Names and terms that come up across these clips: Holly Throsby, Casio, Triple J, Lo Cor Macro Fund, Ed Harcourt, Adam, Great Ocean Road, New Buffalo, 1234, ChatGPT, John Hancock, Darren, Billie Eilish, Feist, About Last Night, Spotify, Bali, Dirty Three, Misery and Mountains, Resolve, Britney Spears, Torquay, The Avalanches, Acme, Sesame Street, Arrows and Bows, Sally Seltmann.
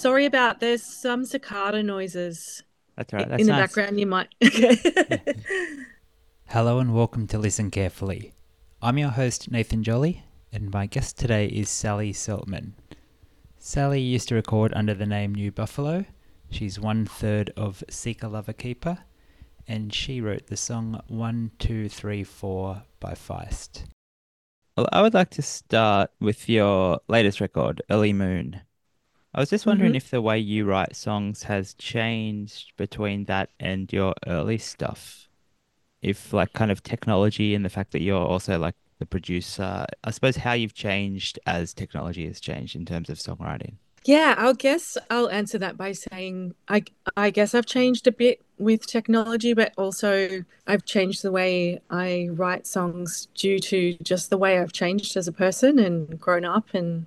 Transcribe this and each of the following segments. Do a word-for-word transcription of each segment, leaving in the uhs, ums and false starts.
Sorry about there's some cicada noises. That's right. That's in the nice. background, you might. Hello and welcome to Listen Carefully. I'm your host, Nathan Jolly, and my guest today is Sally Seltmann. Sally used to record under the name New Buffalo. She's one third of Seeker Lover Keeper, and she wrote the song one two three four by Feist. Well, I would like to start with your latest record, Early Moon. I was just wondering mm-hmm. if the way you write songs has changed between that and your early stuff. If like kind of technology and the fact that you're also like the producer, I suppose how you've changed as technology has changed in terms of songwriting. Yeah, I guess I'll answer that by saying I, I guess I've changed a bit with technology, but also I've changed the way I write songs due to just the way I've changed as a person and grown up and,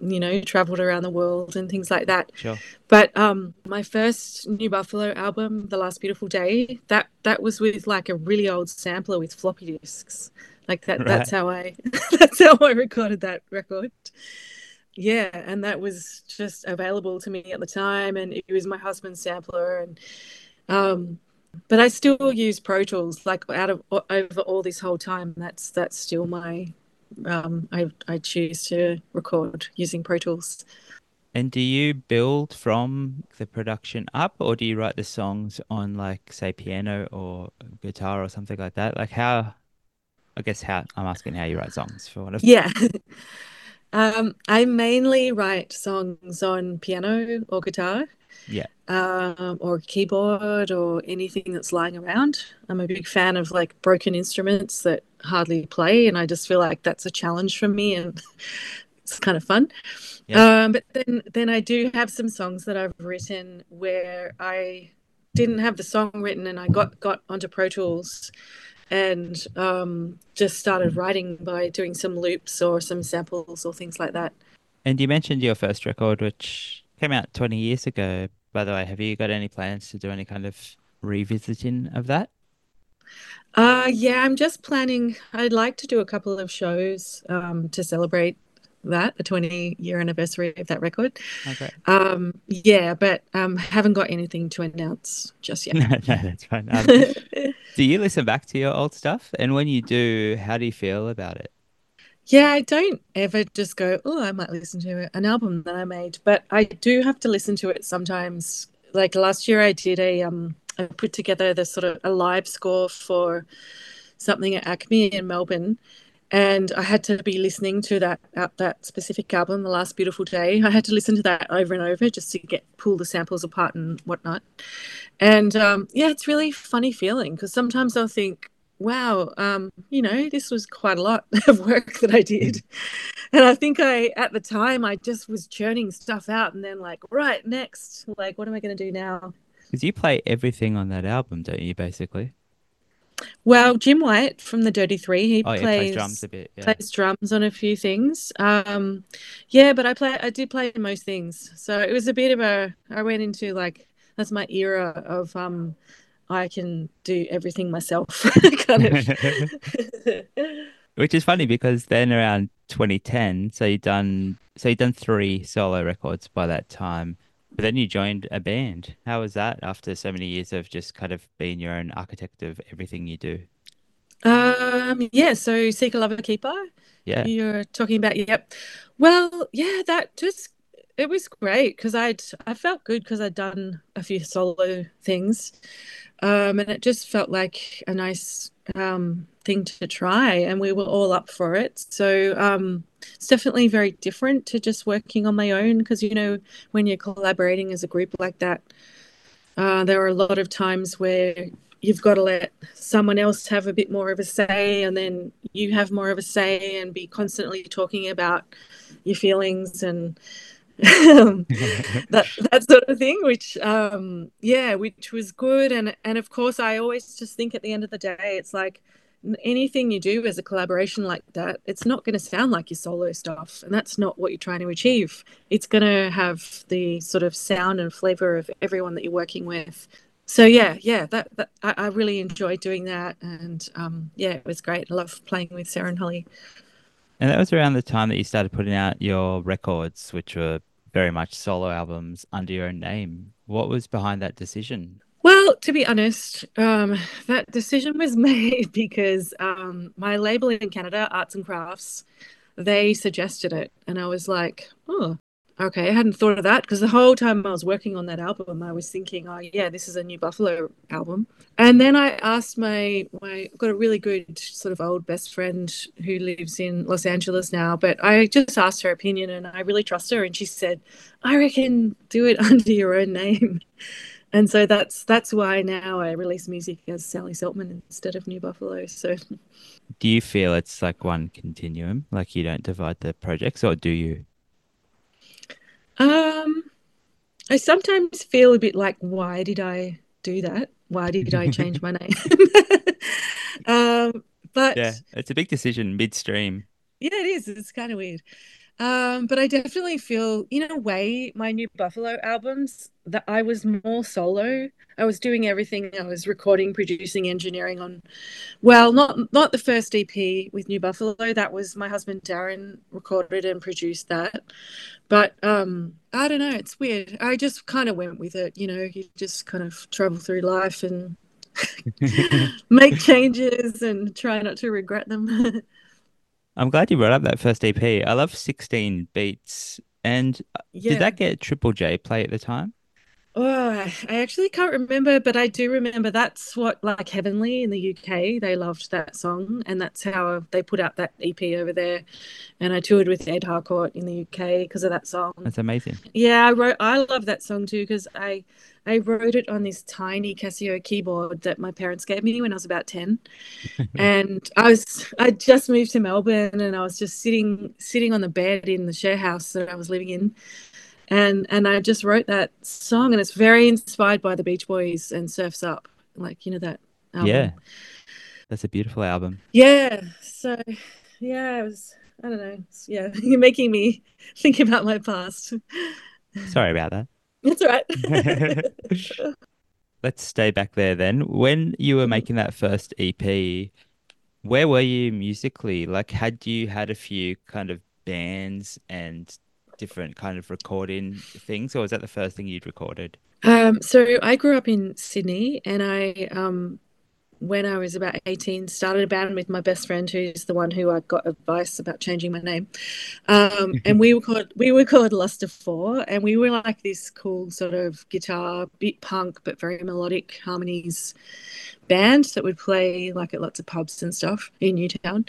you know, traveled around the world and things like that. Sure. But um, my first New Buffalo album, The Last Beautiful Day, that, that was with like a really old sampler with floppy disks. Like that. Right. That's how I that's how I recorded that record. Yeah, and that was just available to me at the time, and it was my husband's sampler. And um, but I still use Pro Tools. Like out of over all this whole time, that's that's still my. Um, I I choose to record using Pro Tools. And do you build from the production up, or do you write the songs on like say piano or guitar or something like that? Like how? I guess how I'm asking how you write songs for one of yeah. Um, I mainly write songs on piano or guitar, yeah, um, or keyboard or anything that's lying around. I'm a big fan of like broken instruments that hardly play, and I just feel like that's a challenge for me, and it's kind of fun. Yeah. Um, but then, then I do have some songs that I've written where I didn't have the song written, and I got got onto Pro Tools. And um, just started writing by doing some loops or some samples or things like that. And you mentioned your first record, which came out twenty years ago, by the way. Have you got any plans to do any kind of revisiting of that? Uh, yeah, I'm just planning. I'd like to do a couple of shows um, to celebrate that, the twenty-year anniversary of that record. Okay. Um, yeah, but um, haven't got anything to announce just yet. no, no, that's fine. Um, Do you listen back to your old stuff? And when you do, how do you feel about it? Yeah, I don't ever just go, oh, I might listen to an album that I made. But I do have to listen to it sometimes. Like last year I did a, um, I put together the sort of a live score for something at Acme in Melbourne. And I had to be listening to that that specific album, The Last Beautiful Day. I had to listen to that over and over just to get pull the samples apart and whatnot. And, um, yeah, it's really funny feeling because sometimes I'll think, wow, um, you know, this was quite a lot of work that I did. And I think I, at the time, I just was churning stuff out and then like, right, next. Like, what am I going to do now? Because you play everything on that album, don't you, basically? Well, Jim White from the Dirty Three, he oh, yeah, plays, plays drums a bit. Yeah. Plays drums on a few things. Um, yeah, but I play. I did play most things, so it was a bit of a. I went into like that's my era of um, I can do everything myself kind of. Which is funny because then around twenty ten, so you done so you done three solo records by that time. But then you joined a band. How was that after so many years of just kind of being your own architect of everything you do? Um, yeah, so Seeker Lover Keeper. Yeah. You're talking about, yep. Well, yeah, that just, it was great because I'd, I felt good because I'd done a few solo things. Um, and it just felt like a nice um, thing to try and we were all up for it. So, um, it's definitely very different to just working on my own because, you know, when you're collaborating as a group like that, uh, there are a lot of times where you've got to let someone else have a bit more of a say and then you have more of a say and be constantly talking about your feelings and that that sort of thing, which, um, yeah, which was good. And, and, of course, I always just think at the end of the day, it's like, anything you do as a collaboration like that, it's not going to sound like your solo stuff, and that's not what you're trying to achieve. It's going to have the sort of sound and flavor of everyone that you're working with. So yeah, yeah, that, that I, I really enjoyed doing that, and um, yeah, it was great. I love playing with Sarah and Holly. And that was around the time that you started putting out your records, which were very much solo albums under your own name. What was behind that decision? Well, to be honest, um, that decision was made because um, my label in Canada, Arts and Crafts, they suggested it. And I was like, oh, okay, I hadn't thought of that, because the whole time I was working on that album, I was thinking, oh, yeah, this is a New Buffalo album. And then I asked my, my got a really good sort of old best friend who lives in Los Angeles now, but I just asked her opinion and I really trust her. And she said, I reckon do it under your own name. And so that's that's why now I release music as Sally Seltmann instead of New Buffalo. So, do you feel it's like one continuum, like you don't divide the projects, or do you? Um, I sometimes feel a bit like, why did I do that? Why did I change my name? um, but yeah, it's a big decision midstream. Yeah, it is. It's kind of weird. Um, but I definitely feel, in a way, my New Buffalo albums, that I was more solo. I was doing everything. I was recording, producing, engineering on, well, not not the first E P with New Buffalo. That was my husband Darren recorded and produced that. But um, I don't know. It's weird. I just kind of went with it. You know, you just kind of travel through life and make changes and try not to regret them. I'm glad you brought up that first E P. I love sixteen Beats. And yeah. Did that get Triple J play at the time? Oh, I actually can't remember, but I do remember that's what, like, Heavenly in the U K, they loved that song, and that's how they put out that E P over there. And I toured with Ed Harcourt in the U K because of that song. That's amazing. Yeah, I wrote. I love that song too because I, I wrote it on this tiny Casio keyboard that my parents gave me when I was about ten, and I was I just moved to Melbourne, and I was just sitting sitting on the bed in the share house that I was living in. And and I just wrote that song, and it's very inspired by the Beach Boys and Surf's Up, like, you know, that album. Yeah, that's a beautiful album. Yeah, so, yeah, it was, I don't know, yeah, you're making me think about my past. Sorry about that. That's all right. Let's stay back there then. When you were making that first E P, where were you musically? Like, had you had a few kind of bands and different kind of recording things, or was that the first thing you'd recorded? Um, so I grew up in Sydney, and I, um, when I was about eighteen, started a band with my best friend, who's the one who I got advice about changing my name. Um, and we were called we were called Lust of Four, and we were like this cool sort of guitar, bit punk, but very melodic harmonies band that would play like at lots of pubs and stuff in Newtown.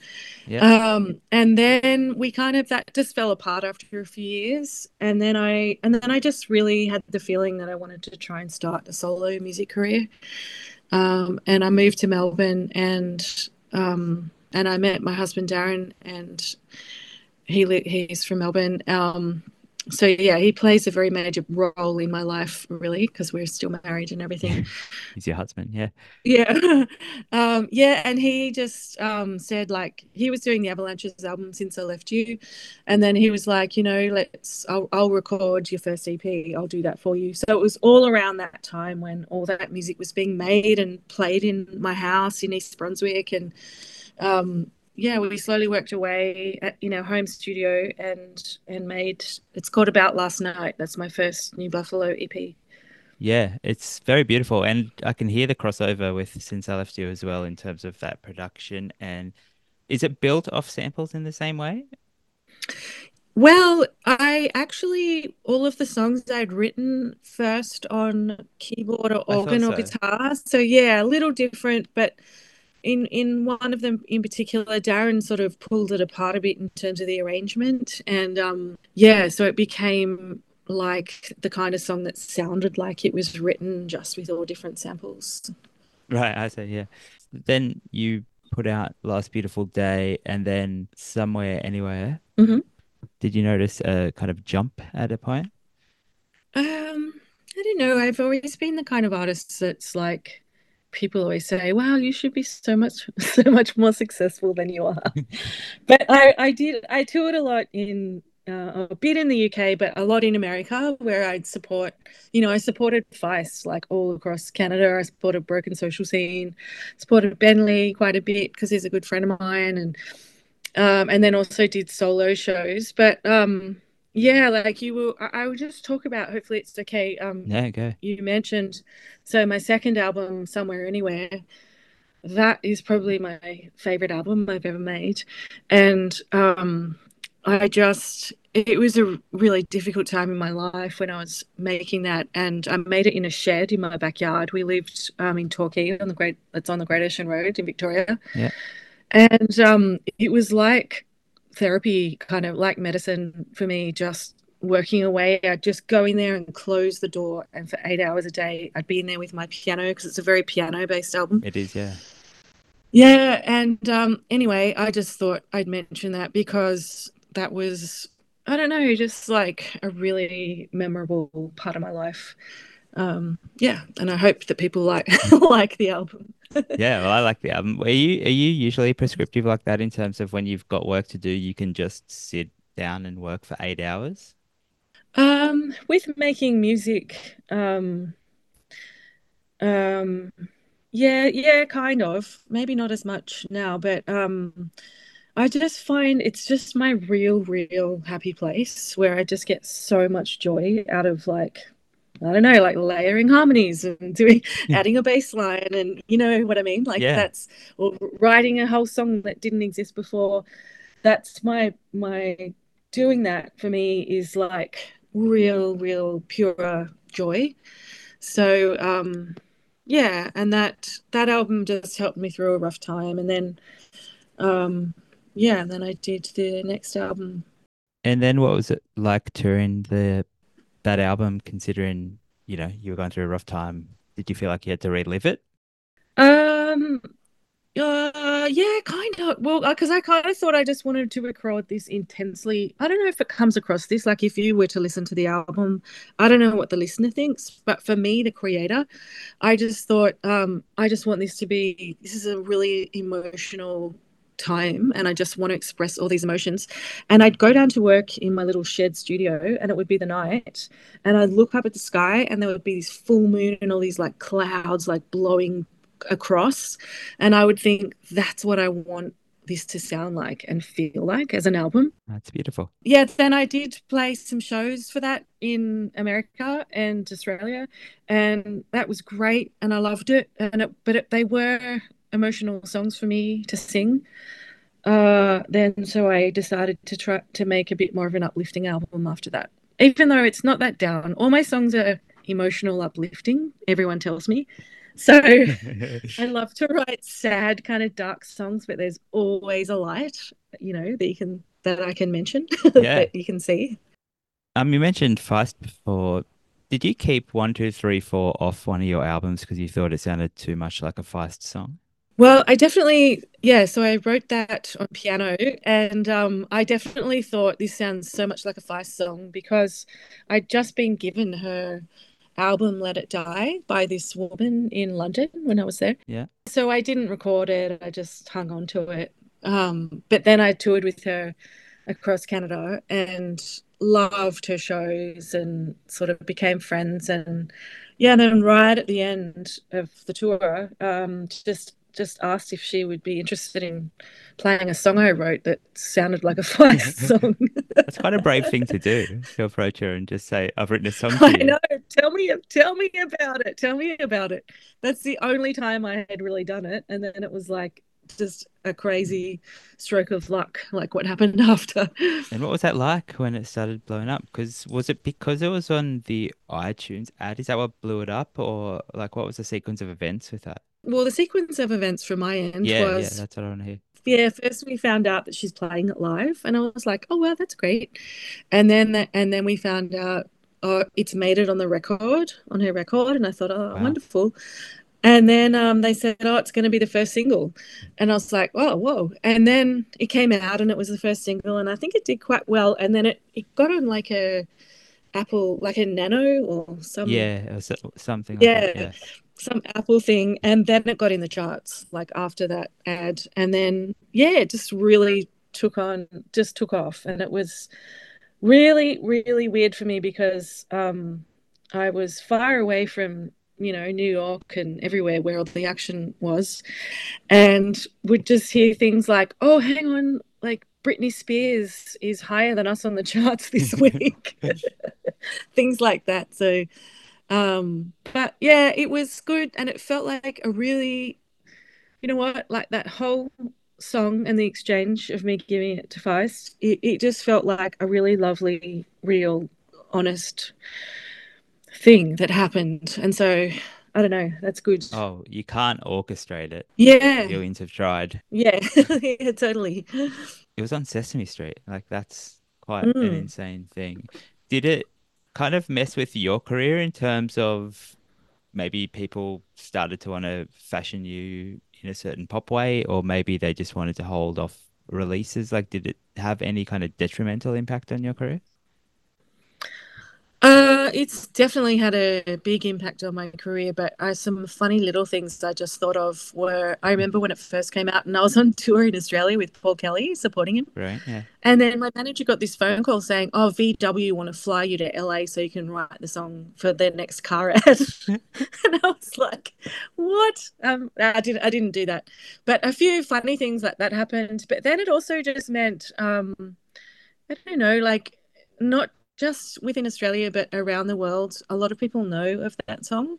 Yeah. Um, and then we kind of that just fell apart after a few years. And then I and then I just really had the feeling that I wanted to try and start a solo music career. Um, and I moved to Melbourne, and um, and I met my husband Darren, and he li- he's from Melbourne. Um, so yeah, he plays a very major role in my life, really, because we're still married and everything. He's your husband, yeah. Yeah, um, yeah. And he just um, said, like, he was doing the Avalanches album Since I Left You, and then he was like, you know, let's I'll, I'll record your first E P. I'll do that for you. So it was all around that time when all that music was being made and played in my house in East Brunswick, and um, yeah, we slowly worked away at, in our home studio and and made, it's called About Last Night. That's my first New Buffalo E P. Yeah, it's very beautiful. And I can hear the crossover with Since I Left You as well in terms of that production. And is it built off samples in the same way? Well, I actually, all of the songs I'd written first on keyboard or organ or so. guitar. So yeah, a little different, but In in one of them in particular, Darren sort of pulled it apart a bit in terms of the arrangement. And, um, yeah, so it became like the kind of song that sounded like it was written just with all different samples. Right, I see, yeah. Then you put out Last Beautiful Day and then Somewhere Anywhere. Mm-hmm. Did you notice a kind of jump at a point? Um, I don't know. I've always been the kind of artist that's like, people always say, wow, you should be so much so much more successful than you are. But I, I did, I toured a lot in, uh, a bit in the U K, but a lot in America, where I'd support, you know, I supported Feist, like, all across Canada. I supported Broken Social Scene, supported Bentley quite a bit because he's a good friend of mine, and um, and then also did solo shows. But um, Yeah, like you will, I, I will just talk about, hopefully it's okay. Um, yeah, go. You mentioned, so my second album, Somewhere Anywhere, that is probably my favorite album I've ever made. And um, I just, it was a really difficult time in my life when I was making that. And I made it in a shed in my backyard. We lived um, in Torquay, on the Great, it's on the Great Ocean Road in Victoria. Yeah. And um, it was like therapy, kind of like medicine for me, just working away. I'd just go in there and close the door, and for eight hours a day I'd be in there with my piano, because it's a very piano-based album. It is, yeah. Yeah, and um, anyway, I just thought I'd mention that because that was, I don't know, just like a really memorable part of my life. Um, yeah, and I hope that people like like the album. Yeah, well, I like the album. Are you are you usually prescriptive like that in terms of when you've got work to do, you can just sit down and work for eight hours? Um, with making music, um, um, yeah, yeah, kind of. Maybe not as much now, but um, I just find it's just my real, real happy place where I just get so much joy out of, like, I don't know, like layering harmonies and doing, adding a bass line, and you know what I mean? Like yeah. that's, or writing a whole song that didn't exist before. That's my, my doing that for me is like real, real pure joy. So um, yeah. And that, that album just helped me through a rough time. And then um, yeah, and then I did the next album. And then what was it like touring the, that album, considering, you know, you were going through a rough time? Did you feel like you had to relive it? Um, uh, yeah, kind of. Well, because I kind of thought I just wanted to record this intensely. I don't know if it comes across this, like if you were to listen to the album, I don't know what the listener thinks, but for me, the creator, I just thought, um, I just want this to be, this is a really emotional time, and I just want to express all these emotions. And I'd go down to work in my little shed studio, and it would be the night, and I'd look up at the sky, and there would be this full moon and all these like clouds like blowing across, and I would think, that's what I want this to sound like and feel like as an album. That's beautiful. Yeah, then I did play some shows for that in America and Australia, and that was great, and I loved it. And it, but it, they were emotional songs for me to sing, uh then so I decided to try to make a bit more of an uplifting album after that, even though it's not that down. All my songs are emotional, uplifting, everyone tells me, so I love to write sad, kind of dark songs, but there's always a light, you know, that you can that I can mention. Yeah. That you can see. Um you mentioned Feist before. Did you keep one two three four off one of your albums because you thought it sounded too much like a Feist song? Well, I definitely, yeah, so I wrote that on piano, and um, I definitely thought this sounds so much like a Feist song because I'd just been given her album Let It Die by this woman in London when I was there. Yeah. So I didn't record it. I just hung on to it. Um, but then I toured with her across Canada and loved her shows and sort of became friends. And, yeah, and then right at the end of the tour, um, just... just asked if she would be interested in playing a song I wrote that sounded like a Feist song. That's quite a brave thing to do, to approach her and just say, I've written a song to you. I know. Tell me, tell me about it. Tell me about it. That's the only time I had really done it. And then it was like just a crazy stroke of luck, like what happened after. And what was that like when it started blowing up? Because was it because it was on the iTunes ad? Is that what blew it up? Or like what was the sequence of events with that? Well, the sequence of events from my end yeah, was... Yeah, that's what I want to hear. Yeah, first we found out that she's playing it live, and I was like, oh, wow, that's great. And then the, and then we found out, oh, it's made it on the record, on her record, and I thought, oh, wow, wonderful. And then um, they said, oh, it's going to be the first single. And I was like, oh, whoa. And then it came out, and it was the first single, and I think it did quite well. And then it, it got on like a Apple, like a Nano or some... Yeah, or so, something like yeah. that, yeah. Some Apple thing, and then it got in the charts like after that ad, and then yeah, it just really took on, just took off, and it was really, really weird for me because um, I was far away from, you know, New York and everywhere where all the action was, and would just hear things like, "Oh, hang on, like Britney Spears is higher than us on the charts this week. Things like that. So, um, but yeah, it was good. And it felt like a really, you know what, like that whole song and the exchange of me giving it to Feist, it, it just felt like a really lovely, real, honest thing that happened. And so, I don't know, that's good. Oh, you can't orchestrate it. Yeah. Millions have tried. Yeah, yeah, totally. It was on Sesame Street. Like, that's quite mm. an insane thing. Did it kind of mess with your career in terms of maybe people started to want to fashion you in a certain pop way, or maybe they just wanted to hold off releases? Like, did it have any kind of detrimental impact on your career? Uh, it's definitely had a big impact on my career, but I, some funny little things I just thought of were, I remember when it first came out and I was on tour in Australia with Paul Kelly supporting him. Right, yeah. And then my manager got this phone call saying, oh, V W want to fly you to L A so you can write the song for their next car ad. And I was like, what? Um, I, did, I didn't do that. But a few funny things like that happened. But then it also just meant, um, I don't know, like not just within Australia but around the world, a lot of people know of that song.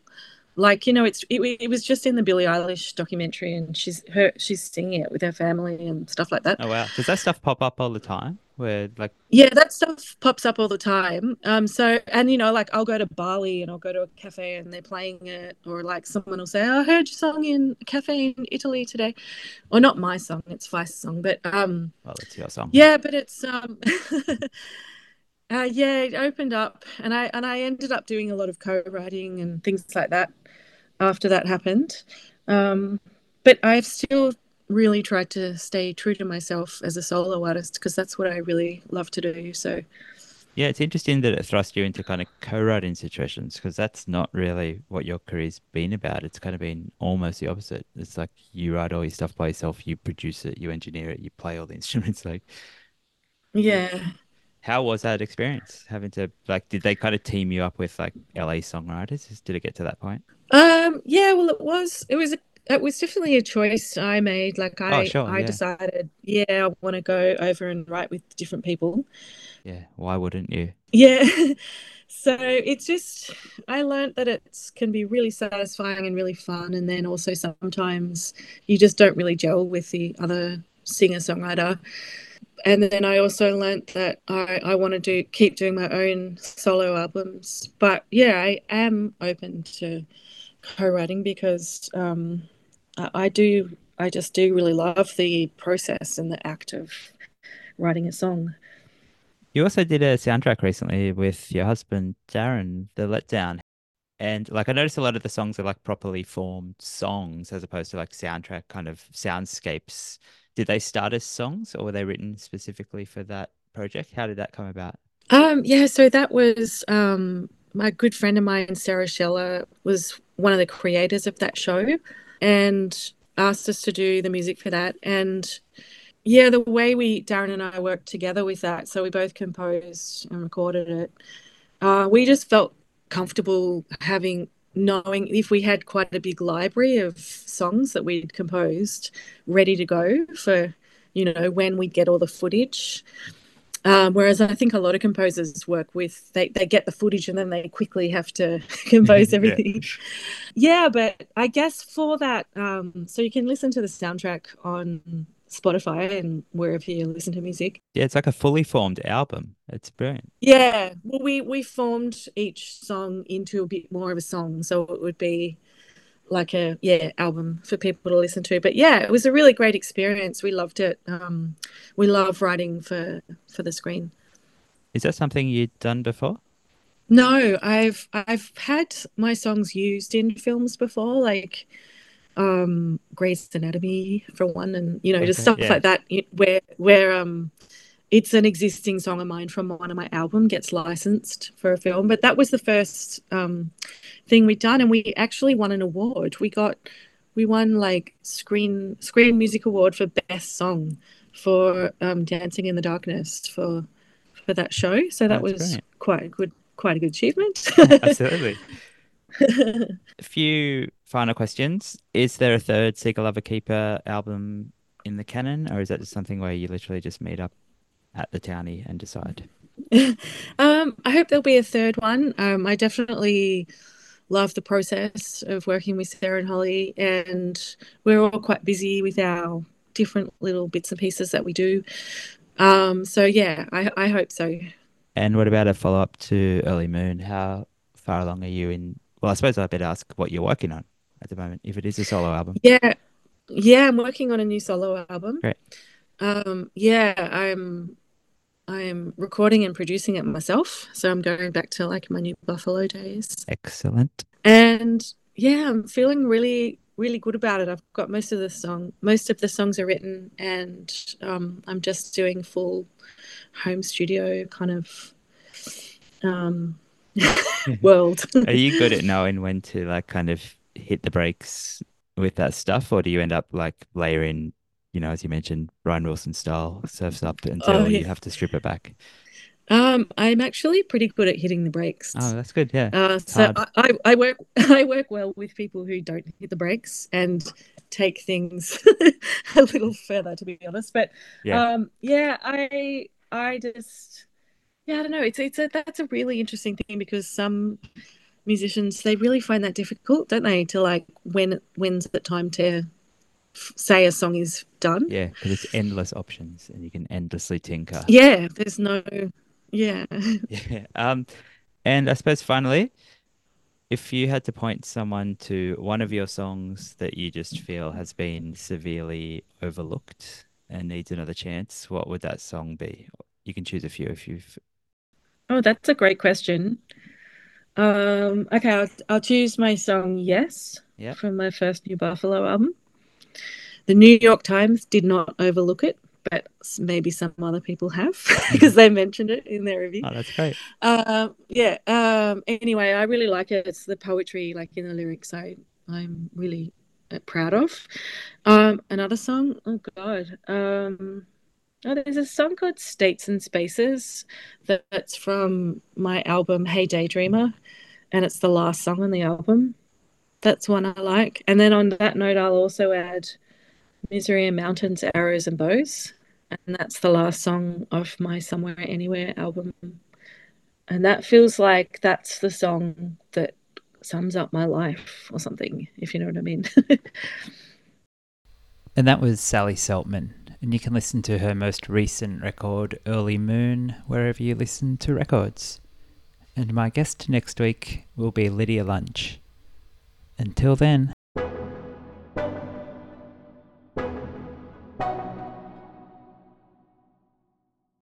Like, you know, it's it, it was just in the Billie Eilish documentary, and she's her she's singing it with her family and stuff like that. Oh, wow. Does that stuff pop up all the time? Where like yeah, that stuff pops up all the time. Um, so and you know, like I'll go to Bali and I'll go to a cafe and they're playing it, or like someone will say, oh, I heard your song in a cafe in Italy today. Or not my song, it's Feist's song, but um well, it's your song. Yeah, but it's um Uh, yeah, it opened up, and I and I ended up doing a lot of co-writing and things like that after that happened. Um, but I've still really tried to stay true to myself as a solo artist because that's what I really love to do. So, yeah, it's interesting that it thrust you into kind of co-writing situations because that's not really what your career's been about. It's kind of been almost the opposite. It's like you write all your stuff by yourself, you produce it, you engineer it, you play all the instruments. Like, yeah. How was that experience having to, like, did they kind of team you up with like L A songwriters? Did it get to that point? Um, yeah, well, it was, it was, a, it was definitely a choice I made. Like I, oh, sure, I yeah. decided, yeah, I want to go over and write with different people. Yeah. Why wouldn't you? Yeah. So it's just, I learned that it can be really satisfying and really fun. And then also sometimes you just don't really gel with the other singer songwriter. And then I also learnt that I, I want to do keep doing my own solo albums. But, yeah, I am open to co-writing because um, I, I do I just do really love the process and the act of writing a song. You also did a soundtrack recently with your husband, Darren, The Letdown. And, like, I noticed a lot of the songs are, like, properly formed songs as opposed to, like, soundtrack kind of soundscapes. Did they start as songs or were they written specifically for that project? How did that come about? Um, yeah, so that was um, my good friend of mine, Sarah Scheller, was one of the creators of that show and asked us to do the music for that. And, yeah, the way we, Darren and I worked together with that, so we both composed and recorded it, uh, we just felt comfortable having knowing if we had quite a big library of songs that we'd composed ready to go for, you know, when we'd get all the footage. Um, whereas I think a lot of composers work with, they, they get the footage and then they quickly have to compose everything. yeah. yeah, but I guess for that, um, so you can listen to the soundtrack on Spotify and wherever you listen to music. Yeah, it's like a fully formed album. It's brilliant. Yeah, well, we we formed each song into a bit more of a song, so it would be like a yeah album for people to listen to. But yeah, it was a really great experience. We loved it. Um, we love writing for for the screen. Is that something you'd done before? No, I've I've had my songs used in films before, like. Um, Grey's Anatomy for one, and you know okay, just stuff yeah. like that where where um it's an existing song of mine from one of my album gets licensed for a film. But that was the first um thing we'd done, and we actually won an award. We got we won like Screen Screen Music Award for Best Song for um Dancing in the Darkness for for that show. So that That's was brilliant. quite a good quite a good achievement. Absolutely. A few final questions. Is there a third Seeker Lover Keeper album in the canon, or is that just something where you literally just meet up at the townie and decide? um, I hope there'll be a third one. Um, I definitely love the process of working with Sarah and Holly, and we're all quite busy with our different little bits and pieces that we do. Um, so, yeah, I, I hope so. And what about a follow-up to Early Moon? How far along are you in? Well, I suppose I better ask what you're working on at the moment, if it is a solo album. Yeah, yeah, I'm working on a new solo album. Great. Um, yeah, I'm I'm recording and producing it myself, so I'm going back to like my New Buffalo days. Excellent. And yeah, I'm feeling really, really good about it. I've got most of the song, most of the songs are written, and um, I'm just doing full home studio kind of um, world. Are you good at knowing when to like kind of hit the brakes with that stuff, or do you end up like layering, you know, as you mentioned, Brian Wilson style, Surf's Up until oh, yeah. you have to strip it back? Um, I'm actually pretty good at hitting the brakes. Oh, that's good. Yeah. Uh, so I, I, I work I work well with people who don't hit the brakes and take things a little further, to be honest. But yeah, um, yeah I I just yeah I don't know. It's it's a, that's a really interesting thing, because some musicians, they really find that difficult, don't they? To like when when's the time to say a song is done? Yeah, because it's endless options and you can endlessly tinker. Yeah, there's no. Yeah. yeah. Um, and I suppose finally, if you had to point someone to one of your songs that you just feel has been severely overlooked and needs another chance, what would that song be? You can choose a few if you've. Oh, that's a great question. Um, okay, I'll, I'll choose my song Yes yep. from my first New Buffalo album. The New York Times did not overlook it, but maybe some other people have, because they mentioned it in their review. Oh, that's great. Um, yeah. Um, anyway, I really like it. It's the poetry, like in the lyrics, I, I'm really proud of. Um, another song, oh, God. Um, oh, there's a song called States and Spaces that, that's from my album Hey Daydreamer, and it's the last song on the album. That's one I like. And then on that note, I'll also add Misery and Mountains, Arrows and Bows, and that's the last song off my Somewhere Anywhere album, and that feels like that's the song that sums up my life or something, if you know what I mean. And that was Sally Seltmann, and you can listen to her most recent record, Early Moon, wherever you listen to records. And my guest next week will be Lydia Lunch. Until then.